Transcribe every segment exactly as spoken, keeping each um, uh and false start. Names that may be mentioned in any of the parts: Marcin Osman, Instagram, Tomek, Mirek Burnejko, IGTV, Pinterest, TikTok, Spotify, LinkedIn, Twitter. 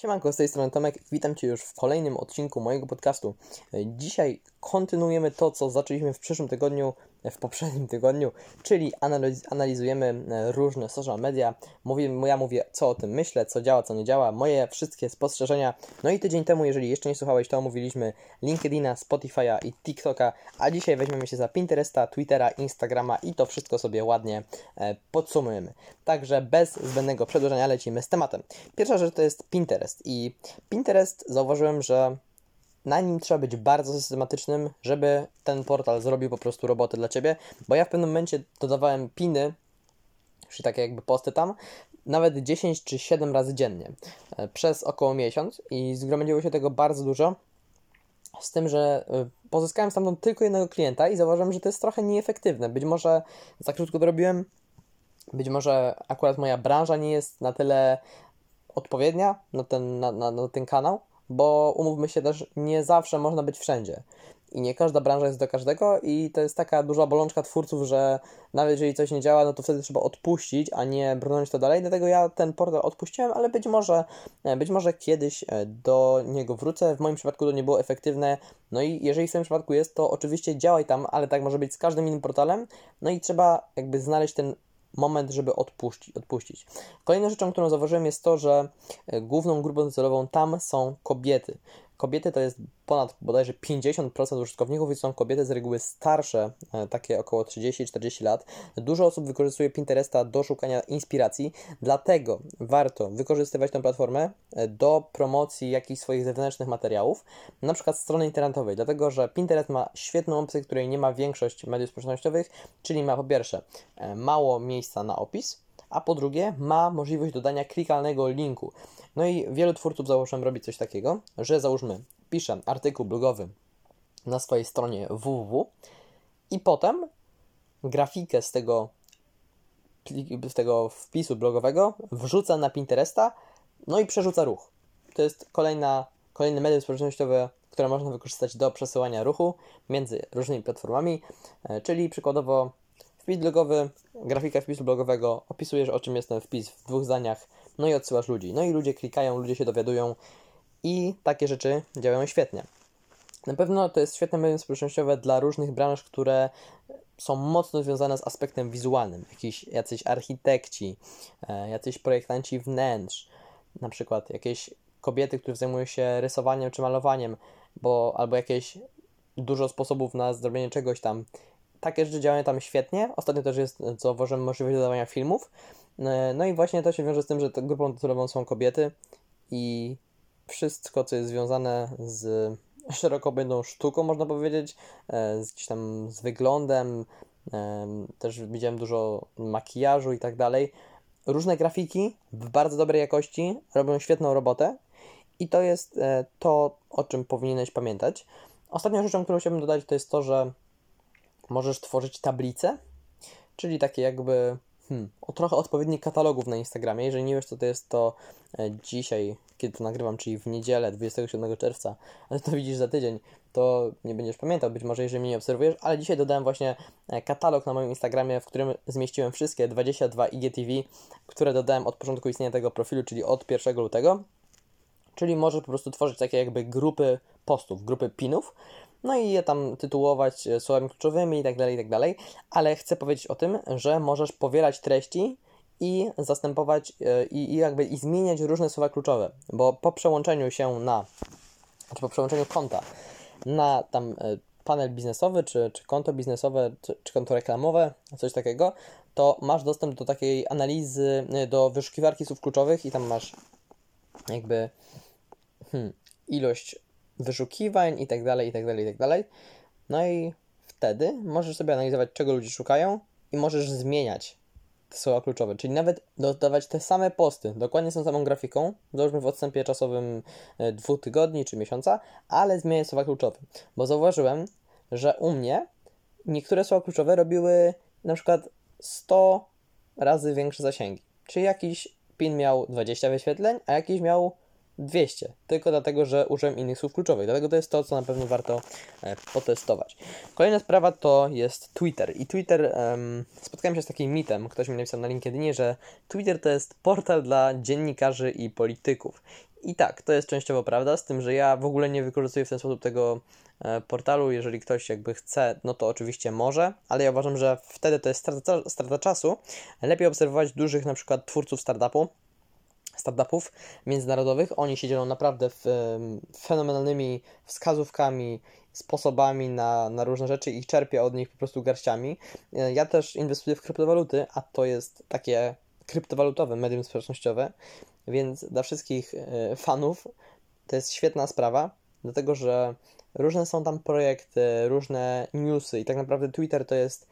Siemanko, z tej strony Tomek. Witam Cię już w kolejnym odcinku mojego podcastu. Dzisiaj kontynuujemy to, co zaczęliśmy w przyszłym tygodniu, w poprzednim tygodniu, czyli analiz- analizujemy różne social media. Mówię, ja mówię, co o tym myślę, co działa, co nie działa, moje wszystkie spostrzeżenia. No i tydzień temu, jeżeli jeszcze nie słuchałeś, to omówiliśmy LinkedIna, Spotify'a i TikToka, a dzisiaj weźmiemy się za Pinteresta, Twittera, Instagrama i to wszystko sobie ładnie e, podsumujemy. Także bez zbędnego przedłużenia lecimy z tematem. Pierwsza rzecz to jest Pinterest i Pinterest zauważyłem, że na nim trzeba być bardzo systematycznym, żeby ten portal zrobił po prostu robotę dla Ciebie, bo ja w pewnym momencie dodawałem piny, czyli takie jakby posty tam, nawet dziesięć czy siedem razy dziennie przez około miesiąc i zgromadziło się tego bardzo dużo, z tym, że pozyskałem stamtąd tylko jednego klienta i zauważyłem, że to jest trochę nieefektywne, być może za krótko to robiłem, być może akurat moja branża nie jest na tyle odpowiednia na ten, na, na, na ten kanał, bo umówmy się też, nie zawsze można być wszędzie i nie każda branża jest do każdego i to jest taka duża bolączka twórców, że nawet jeżeli coś nie działa, no to wtedy trzeba odpuścić, a nie brnąć to dalej, dlatego ja ten portal odpuściłem, ale być może, być może kiedyś do niego wrócę, w moim przypadku to nie było efektywne, no i jeżeli w tym przypadku jest, to oczywiście działaj tam, ale tak może być z każdym innym portalem, no i trzeba jakby znaleźć ten moment, żeby odpuścić, odpuścić. Kolejną rzeczą, którą zauważyłem, jest to, że główną grupą docelową tam są kobiety. Kobiety to jest ponad bodajże pięćdziesiąt procent użytkowników i są kobiety z reguły starsze, takie około trzydzieści czterdzieści lat. Dużo osób wykorzystuje Pinteresta do szukania inspiracji, dlatego warto wykorzystywać tę platformę do promocji jakichś swoich zewnętrznych materiałów, na przykład strony internetowej, dlatego że Pinterest ma świetną opcję, której nie ma większość mediów społecznościowych, czyli ma po pierwsze mało miejsca na opis, a po drugie ma możliwość dodania klikalnego linku. No i wielu twórców, załóżmy, robi coś takiego, że załóżmy, piszę artykuł blogowy na swojej stronie www i potem grafikę z tego, z tego wpisu blogowego wrzuca na Pinteresta, no i przerzuca ruch. To jest kolejna, kolejne medium społecznościowe, które można wykorzystać do przesyłania ruchu między różnymi platformami, czyli przykładowo wpis blogowy, grafika wpisu blogowego, opisujesz, o czym jest ten wpis w dwóch zdaniach, no i odsyłasz ludzi. No i ludzie klikają, ludzie się dowiadują i takie rzeczy działają świetnie. Na pewno to jest świetne medium społecznościowe dla różnych branż, które są mocno związane z aspektem wizualnym. Jakiś, jacyś architekci, jacyś projektanci wnętrz, na przykład jakieś kobiety, które zajmują się rysowaniem czy malowaniem, bo albo jakieś dużo sposobów na zrobienie czegoś tam. Takie rzeczy działają tam świetnie. Ostatnio też jest, co zauważyłem, możliwość dodawania filmów. No i właśnie to się wiąże z tym, że grupą docelową są kobiety i wszystko, co jest związane z szeroko objętą sztuką, można powiedzieć, z gdzieś tam z wyglądem, też widziałem dużo makijażu i tak dalej. Różne grafiki w bardzo dobrej jakości robią świetną robotę i to jest to, o czym powinieneś pamiętać. Ostatnią rzeczą, którą chciałbym dodać, to jest to, że możesz tworzyć tablice, czyli takie jakby hmm, o trochę odpowiednich katalogów na Instagramie. Jeżeli nie wiesz, co to jest, to dzisiaj, kiedy to nagrywam, czyli w niedzielę dwudziestego siódmego czerwca, ale to widzisz za tydzień, to nie będziesz pamiętał, być może, jeżeli mnie nie obserwujesz, ale dzisiaj dodałem właśnie katalog na moim Instagramie, w którym zmieściłem wszystkie dwadzieścia dwa I G T V, które dodałem od początku istnienia tego profilu, czyli od pierwszego lutego, czyli możesz po prostu tworzyć takie jakby grupy postów, grupy pinów, no i je tam tytułować słowami kluczowymi i tak dalej, i tak dalej, ale chcę powiedzieć o tym, że możesz powielać treści i zastępować i, i jakby i zmieniać różne słowa kluczowe, bo po przełączeniu się na, znaczy po przełączeniu konta na tam panel biznesowy, czy, czy konto biznesowe, czy, czy konto reklamowe, coś takiego, to masz dostęp do takiej analizy, do wyszukiwarki słów kluczowych i tam masz jakby hmm, ilość wyszukiwań i tak dalej, i tak dalej, i tak dalej. No i wtedy możesz sobie analizować, czego ludzie szukają i możesz zmieniać te słowa kluczowe, czyli nawet dodawać te same posty, dokładnie z tą samą grafiką, załóżmy w odstępie czasowym dwóch tygodni czy miesiąca, ale zmieniać słowa kluczowe, bo zauważyłem, że u mnie niektóre słowa kluczowe robiły na przykład sto razy większe zasięgi, czyli jakiś pin miał dwadzieścia wyświetleń, a jakiś miał dwieście, tylko dlatego, że użyłem innych słów kluczowych, dlatego to jest to, co na pewno warto e, potestować. Kolejna sprawa to jest Twitter i Twitter, em, spotkałem się z takim mitem, ktoś mi napisał na LinkedInie, że Twitter to jest portal dla dziennikarzy i polityków I tak, to jest częściowo prawda, z tym, że ja w ogóle nie wykorzystuję w ten sposób tego portalu. Jeżeli ktoś jakby chce, no to oczywiście może, ale ja uważam, że wtedy to jest strata, strata czasu. Lepiej obserwować dużych na przykład twórców startupu, startupów międzynarodowych. Oni się dzielą naprawdę w, fenomenalnymi wskazówkami, sposobami na, na różne rzeczy i czerpię od nich po prostu garściami. Ja też inwestuję w kryptowaluty, a to jest takie kryptowalutowe medium społecznościowe, więc dla wszystkich fanów to jest świetna sprawa, dlatego że różne są tam projekty, różne newsy i tak naprawdę Twitter to jest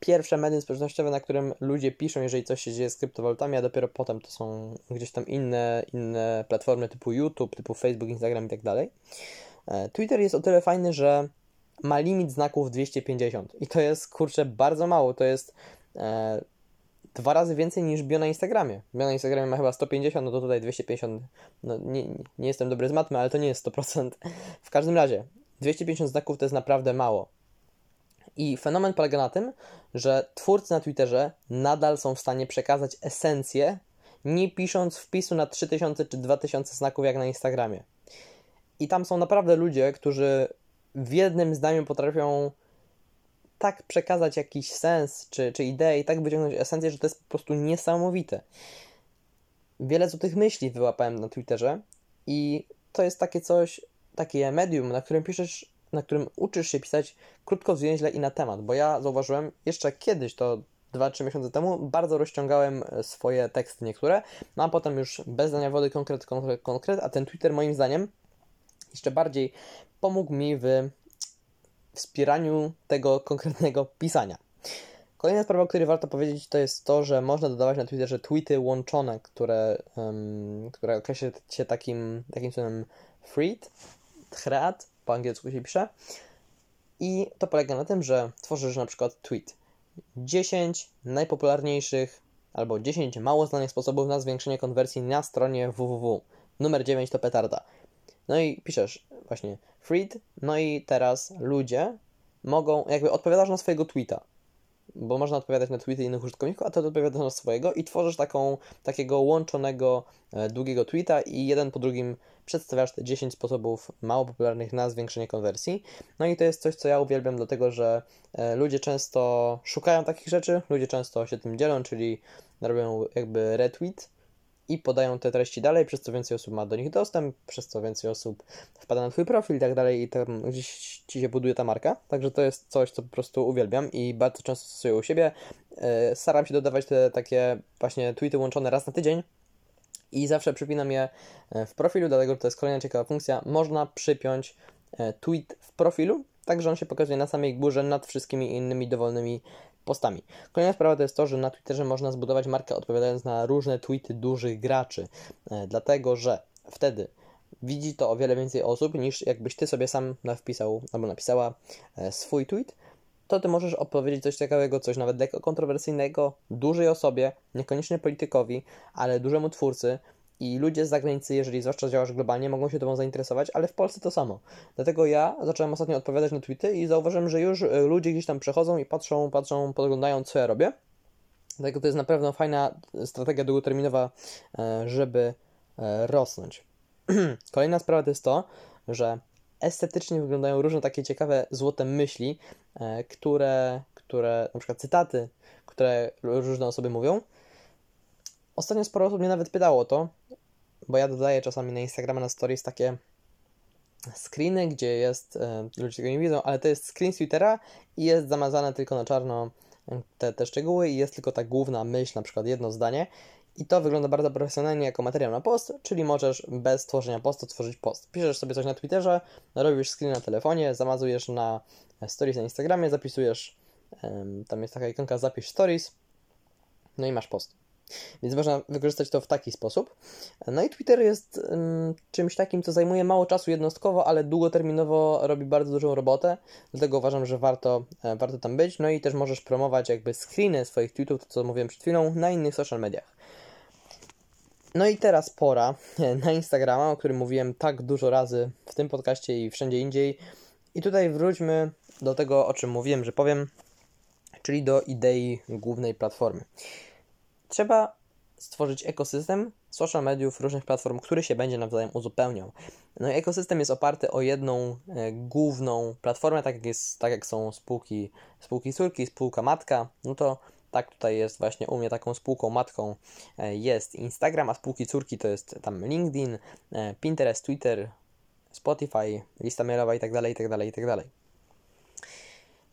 pierwsze medium społecznościowe, na którym ludzie piszą, jeżeli coś się dzieje z kryptowalutami, a dopiero potem to są gdzieś tam inne, inne platformy typu YouTube, typu Facebook, Instagram i tak dalej. Twitter jest o tyle fajny, że ma limit znaków dwieście pięćdziesiąt i to jest, kurczę, bardzo mało. To jest e, dwa razy więcej niż bio na Instagramie. Bio na Instagramie ma chyba sto pięćdziesiąt, no to tutaj dwieście pięćdziesiąt. No nie, nie jestem dobry z matmy, ale to nie jest sto procent. W każdym razie, dwieście pięćdziesiąt znaków to jest naprawdę mało. I fenomen polega na tym, że twórcy na Twitterze nadal są w stanie przekazać esencję, nie pisząc wpisu na trzy tysiące czy dwa tysiące znaków jak na Instagramie. I tam są naprawdę ludzie, którzy w jednym zdaniu potrafią tak przekazać jakiś sens czy, czy ideę i tak wyciągnąć esencję, że to jest po prostu niesamowite. Wiele złotych myśli wyłapałem na Twitterze i to jest takie coś, takie medium, na którym piszesz, na którym uczysz się pisać krótko, zwięźle i na temat, bo ja zauważyłem jeszcze kiedyś, to dwa trzy miesiące temu, bardzo rozciągałem swoje teksty niektóre, no a potem już bez dania wody konkret, konkret, konkret, a ten Twitter moim zdaniem jeszcze bardziej pomógł mi w wspieraniu tego konkretnego pisania. Kolejna sprawa, o której warto powiedzieć, to jest to, że można dodawać na Twitterze tweety łączone, które, um, które określa się takim, takim słowem thread, thread, po angielsku się pisze. I to polega na tym, że tworzysz na przykład tweet. dziesięć najpopularniejszych albo dziesięć mało znanych sposobów na zwiększenie konwersji na stronie www. Numer dziewięć to petarda. No i piszesz właśnie thread, no i teraz ludzie mogą, jakby odpowiadasz na swojego tweeta, bo można odpowiadać na tweety innych użytkowników, a ty odpowiadasz na swojego i tworzysz taką, takiego łączonego, e, długiego tweeta i jeden po drugim przedstawiasz te dziesięć sposobów mało popularnych na zwiększenie konwersji. No i to jest coś, co ja uwielbiam, dlatego że e, ludzie często szukają takich rzeczy, ludzie często się tym dzielą, czyli robią jakby retweet i podają te treści dalej, przez co więcej osób ma do nich dostęp, przez co więcej osób wpada na twój profil i tak dalej i tam gdzieś ci się buduje ta marka. Także to jest coś, co po prostu uwielbiam i bardzo często stosuję u siebie. Yy, staram się dodawać te takie właśnie tweety łączone raz na tydzień i zawsze przypinam je w profilu, dlatego że to jest kolejna ciekawa funkcja. Można przypiąć tweet w profilu, tak że on się pokazuje na samej górze nad wszystkimi innymi dowolnymi postami. Kolejna sprawa to jest to, że na Twitterze można zbudować markę odpowiadając na różne tweety dużych graczy, dlatego że wtedy widzi to o wiele więcej osób niż jakbyś ty sobie sam wpisał albo napisała swój tweet, to ty możesz opowiedzieć coś ciekawego, coś nawet lekko kontrowersyjnego, dużej osobie, niekoniecznie politykowi, ale dużemu twórcy i ludzie z zagranicy, jeżeli zwłaszcza działasz globalnie, mogą się tobą zainteresować, ale w Polsce to samo. Dlatego ja zacząłem ostatnio odpowiadać na tweety i zauważyłem, że już ludzie gdzieś tam przechodzą i patrzą, patrzą, podglądają, co ja robię. Dlatego to jest na pewno fajna strategia długoterminowa, żeby rosnąć. Kolejna sprawa to jest to, że estetycznie wyglądają różne takie ciekawe złote myśli, które, które na przykład cytaty, które różne osoby mówią. Ostatnio sporo osób mnie nawet pytało o to, bo ja dodaję czasami na Instagrama, na stories takie screeny, gdzie jest, ludzie tego nie widzą, ale to jest screen z Twittera i jest zamazane tylko na czarno te, te szczegóły i jest tylko ta główna myśl, na przykład jedno zdanie i to wygląda bardzo profesjonalnie jako materiał na post, czyli możesz bez tworzenia postu tworzyć post. Piszesz sobie coś na Twitterze, robisz screen na telefonie, zamazujesz na stories na Instagramie, zapisujesz, tam jest taka ikonka zapisz stories, no i masz post. Więc można wykorzystać to w taki sposób. No i Twitter jest um, czymś takim, co zajmuje mało czasu jednostkowo, ale długoterminowo robi bardzo dużą robotę, dlatego uważam, że warto, e, warto tam być. No i też możesz promować jakby screeny swoich tweetów, to co mówiłem przed chwilą, na innych social mediach. No i teraz pora na Instagrama, o którym mówiłem tak dużo razy w tym podcaście i wszędzie indziej. I tutaj wróćmy do tego, o czym mówiłem, że powiem, czyli do idei głównej platformy. Trzeba stworzyć ekosystem, social mediów, różnych platform, który się będzie nawzajem uzupełniał. No i ekosystem jest oparty o jedną e, główną platformę, tak jak, jest, tak jak są spółki, spółki córki, spółka matka, no to tak tutaj jest właśnie u mnie taką spółką matką e, jest Instagram, a spółki córki to jest tam LinkedIn, e, Pinterest, Twitter, Spotify, lista mailowa i tak dalej, i tak dalej, i tak dalej.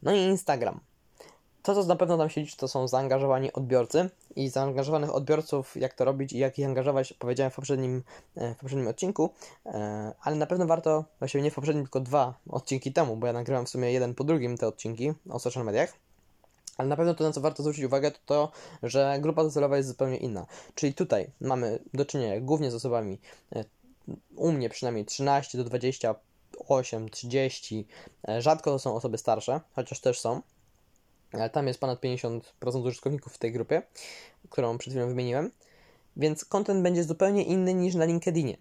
No i Instagram. To, co na pewno tam się liczy, to są zaangażowani odbiorcy i zaangażowanych odbiorców, jak to robić i jak ich angażować, powiedziałem w poprzednim, w poprzednim odcinku, ale na pewno warto, właściwie nie w poprzednim, tylko dwa odcinki temu, bo ja nagrywam w sumie jeden po drugim te odcinki o social mediach, ale na pewno to, na co warto zwrócić uwagę, to to, że grupa docelowa jest zupełnie inna. Czyli tutaj mamy do czynienia głównie z osobami, u mnie przynajmniej trzynaście do dwudziestu ośmiu, trzydziestu, rzadko to są osoby starsze, chociaż też są, ale tam jest ponad pięćdziesiąt procent użytkowników w tej grupie, którą przed chwilą wymieniłem, więc content będzie zupełnie inny niż na LinkedInie,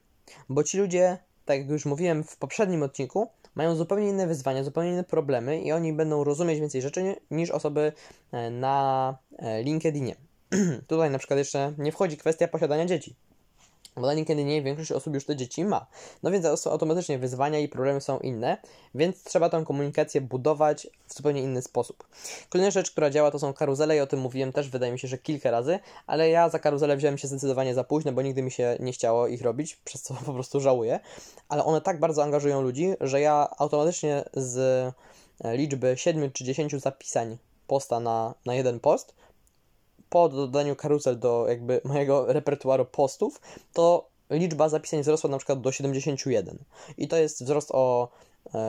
bo ci ludzie, tak jak już mówiłem w poprzednim odcinku, mają zupełnie inne wyzwania, zupełnie inne problemy i oni będą rozumieć więcej rzeczy niż osoby na LinkedInie. Tutaj na przykład jeszcze nie wchodzi kwestia posiadania dzieci, bo na LinkedInie większość osób już te dzieci ma, no więc automatycznie wyzwania i problemy są inne, więc trzeba tą komunikację budować w zupełnie inny sposób. Kolejna rzecz, która działa, to są karuzele i o tym mówiłem też, wydaje mi się, że kilka razy, ale ja za karuzele wziąłem się zdecydowanie za późno, bo nigdy mi się nie chciało ich robić, przez co po prostu żałuję, ale one tak bardzo angażują ludzi, że ja automatycznie z liczby siedmiu czy dziesięciu zapisań posta na, na jeden post, po dodaniu karuzel do jakby mojego repertuaru postów, to liczba zapisań wzrosła na przykład do siedemdziesięciu jeden. I to jest wzrost o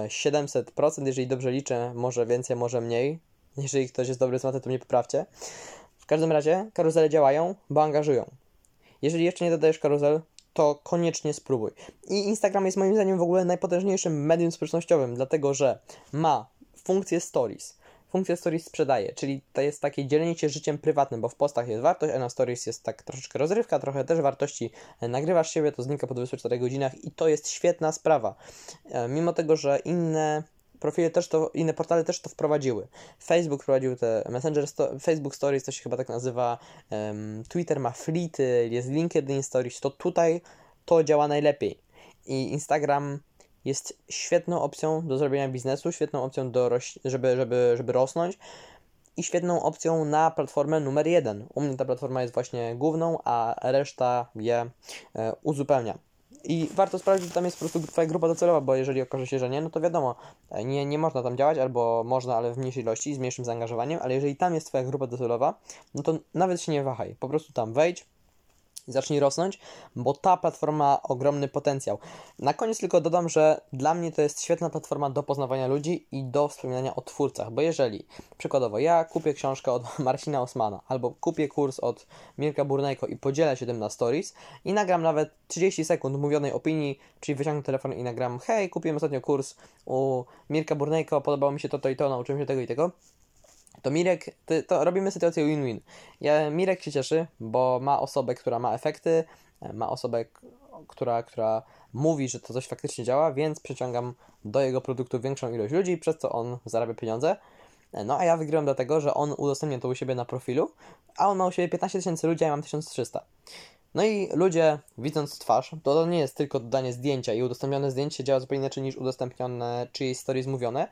siedemset procent, jeżeli dobrze liczę, może więcej, może mniej. Jeżeli ktoś jest dobry z maty, to mnie poprawcie. W każdym razie karuzele działają, bo angażują. Jeżeli jeszcze nie dodajesz karuzel, to koniecznie spróbuj. I Instagram jest moim zdaniem w ogóle najpotężniejszym medium społecznościowym, dlatego że ma funkcję stories. Funkcja stories sprzedaje, czyli to jest takie dzielenie się życiem prywatnym, bo w postach jest wartość, a na stories jest tak troszeczkę rozrywka, trochę też wartości. Nagrywasz siebie, to znika po dwudziestu czterech godzinach i to jest świetna sprawa. Mimo tego, że inne profile też to, inne portale też to wprowadziły. Facebook wprowadził te Messenger, sto- Facebook Stories, to się chyba tak nazywa, um, Twitter ma flity, jest LinkedIn Stories, to tutaj to działa najlepiej. I Instagram jest świetną opcją do zrobienia biznesu, świetną opcją, do roś- żeby, żeby, żeby rosnąć i świetną opcją na platformę numer jeden. U mnie ta platforma jest właśnie główną, a reszta je e, uzupełnia. I warto sprawdzić, czy tam jest po prostu twoja grupa docelowa, bo jeżeli okaże się, że nie, no to wiadomo, nie, nie można tam działać, albo można, ale w mniejszej ilości, z mniejszym zaangażowaniem, ale jeżeli tam jest twoja grupa docelowa, no to nawet się nie wahaj, po prostu tam wejdź, zacznie rosnąć, bo ta platforma ma ogromny potencjał. Na koniec tylko dodam, że dla mnie to jest świetna platforma do poznawania ludzi i do wspominania o twórcach, bo jeżeli przykładowo ja kupię książkę od Marcina Osmana albo kupię kurs od Mirka Burnejko i podzielę się tym na stories i nagram nawet trzydzieści sekund mówionej opinii, czyli wyciągnę telefon i nagram: hej, kupiłem ostatnio kurs u Mirka Burnejko, podobało mi się to, to i to, nauczyłem się tego i tego, to Mirek, ty, to robimy sytuację win-win. Ja, Mirek się cieszy, bo ma osobę, która ma efekty, ma osobę, która, która mówi, że to coś faktycznie działa, więc przyciągam do jego produktu większą ilość ludzi, przez co on zarabia pieniądze. No a ja wygrywam dlatego, że on udostępnia to u siebie na profilu, a on ma u siebie piętnaście tysięcy ludzi, a ja mam tysiąc trzysta. No i ludzie, widząc twarz, to, to nie jest tylko dodanie zdjęcia i udostępnione zdjęcie działa zupełnie inaczej niż udostępnione czyjeś stories mówione.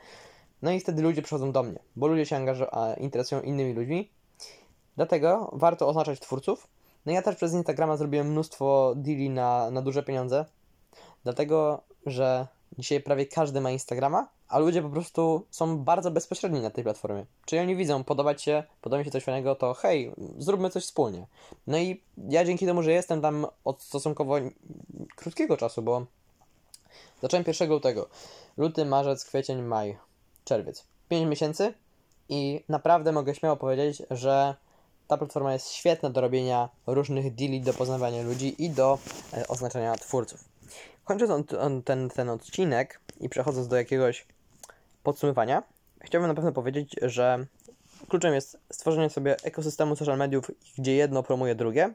No i wtedy ludzie przychodzą do mnie, bo ludzie się angażują, interesują innymi ludźmi, dlatego warto oznaczać twórców. No ja też przez Instagrama zrobiłem mnóstwo deali na, na duże pieniądze, dlatego że dzisiaj prawie każdy ma Instagrama, a ludzie po prostu są bardzo bezpośredni na tej platformie. Czyli oni widzą, podoba ci się, podoba mi się coś fajnego, to hej, zróbmy coś wspólnie. No i ja dzięki temu, że jestem tam od stosunkowo krótkiego czasu, bo zacząłem pierwszego lutego. Luty, marzec, kwiecień, maj, czerwiec. pięć miesięcy i naprawdę mogę śmiało powiedzieć, że ta platforma jest świetna do robienia różnych deali, do poznawania ludzi i do e, oznaczania twórców. Kończąc on, on, ten, ten odcinek i przechodząc do jakiegoś podsumowania, chciałbym na pewno powiedzieć, że kluczem jest stworzenie sobie ekosystemu social mediów, gdzie jedno promuje drugie.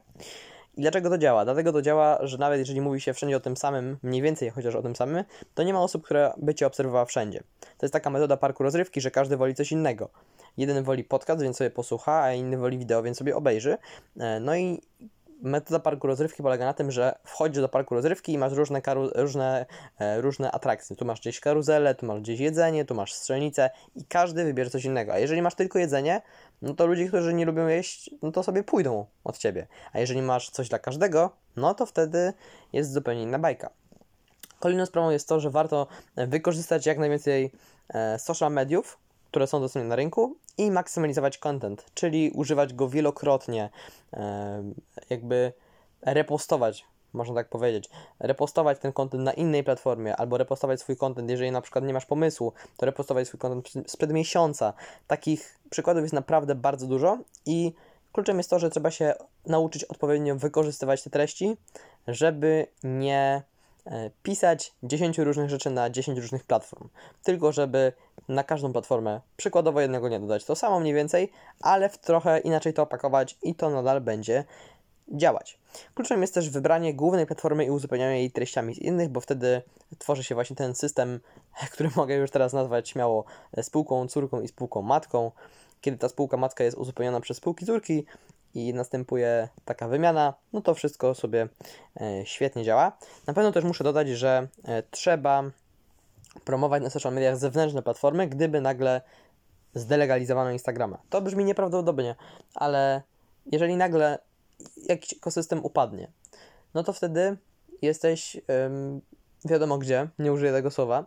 I dlaczego to działa? Dlatego to działa, że nawet jeżeli mówi się wszędzie o tym samym, mniej więcej chociaż o tym samym, to nie ma osób, która by cię obserwowała wszędzie. To jest taka metoda parku rozrywki, że każdy woli coś innego. Jeden woli podcast, więc sobie posłucha, a inny woli wideo, więc sobie obejrzy. No i metoda parku rozrywki polega na tym, że wchodzisz do parku rozrywki i masz różne, karu, różne, e, różne atrakcje. Tu masz gdzieś karuzelę, tu masz gdzieś jedzenie, tu masz strzelnicę i każdy wybierze coś innego. A jeżeli masz tylko jedzenie, no to ludzie, którzy nie lubią jeść, no to sobie pójdą od ciebie. A jeżeli masz coś dla każdego, no to wtedy jest zupełnie inna bajka. Kolejną sprawą jest to, że warto wykorzystać jak najwięcej e, social mediów, które są dostępne na rynku, i maksymalizować content, czyli używać go wielokrotnie, jakby repostować, można tak powiedzieć, repostować ten content na innej platformie, albo repostować swój content, jeżeli na przykład nie masz pomysłu, to repostować swój content sprzed miesiąca. Takich przykładów jest naprawdę bardzo dużo i kluczem jest to, że trzeba się nauczyć odpowiednio wykorzystywać te treści, żeby nie pisać dziesięciu różnych rzeczy na dziesięciu różnych platform, tylko żeby na każdą platformę przykładowo jednego nie dodać, to samo mniej więcej, ale w trochę inaczej to opakować i to nadal będzie działać. Kluczem jest też wybranie głównej platformy i uzupełnianie jej treściami z innych, bo wtedy tworzy się właśnie ten system, który mogę już teraz nazwać śmiało spółką córką i spółką matką, kiedy ta spółka matka jest uzupełniona przez spółki córki i następuje taka wymiana, no to wszystko sobie świetnie działa. Na pewno też muszę dodać, że trzeba promować na social mediach zewnętrzne platformy, gdyby nagle zdelegalizowano Instagrama. To brzmi nieprawdopodobnie, ale jeżeli nagle jakiś ekosystem upadnie, no to wtedy jesteś ym, wiadomo gdzie, nie użyję tego słowa,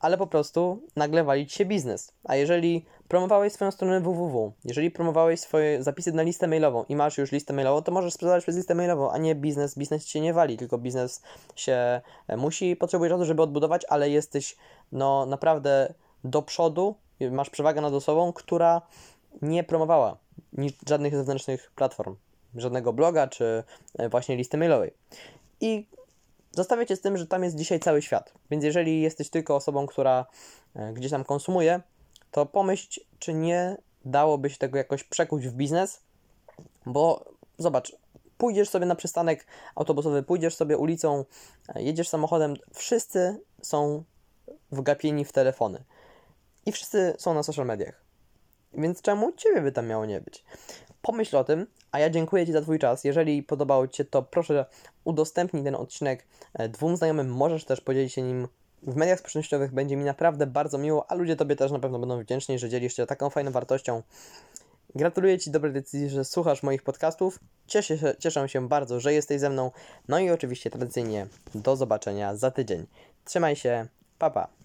ale po prostu nagle walić się biznes. A jeżeli promowałeś swoją stronę www, jeżeli promowałeś swoje zapisy na listę mailową i masz już listę mailową, to możesz sprzedawać przez listę mailową, a nie biznes. Biznes się nie wali, tylko biznes się musi, potrzebuje czasu, żeby odbudować, ale jesteś no naprawdę do przodu, masz przewagę nad osobą, która nie promowała żadnych zewnętrznych platform, żadnego bloga czy właśnie listy mailowej. I zostawię cię z tym, że tam jest dzisiaj cały świat, więc jeżeli jesteś tylko osobą, która gdzieś tam konsumuje, to pomyśl, czy nie dałoby się tego jakoś przekuć w biznes, bo zobacz, pójdziesz sobie na przystanek autobusowy, pójdziesz sobie ulicą, jedziesz samochodem, wszyscy są wgapieni w telefony i wszyscy są na social mediach, więc czemu ciebie by tam miało nie być? Pomyśl o tym, a ja dziękuję ci za twój czas. Jeżeli podobało ci się to, proszę udostępnij ten odcinek dwóm znajomym, możesz też podzielić się nim w mediach społecznościowych, będzie mi naprawdę bardzo miło, a ludzie tobie też na pewno będą wdzięczni, że dzielisz się taką fajną wartością. Gratuluję ci dobrej decyzji, że słuchasz moich podcastów, cieszę się, cieszę się bardzo, że jesteś ze mną, no i oczywiście tradycyjnie do zobaczenia za tydzień. Trzymaj się, pa pa!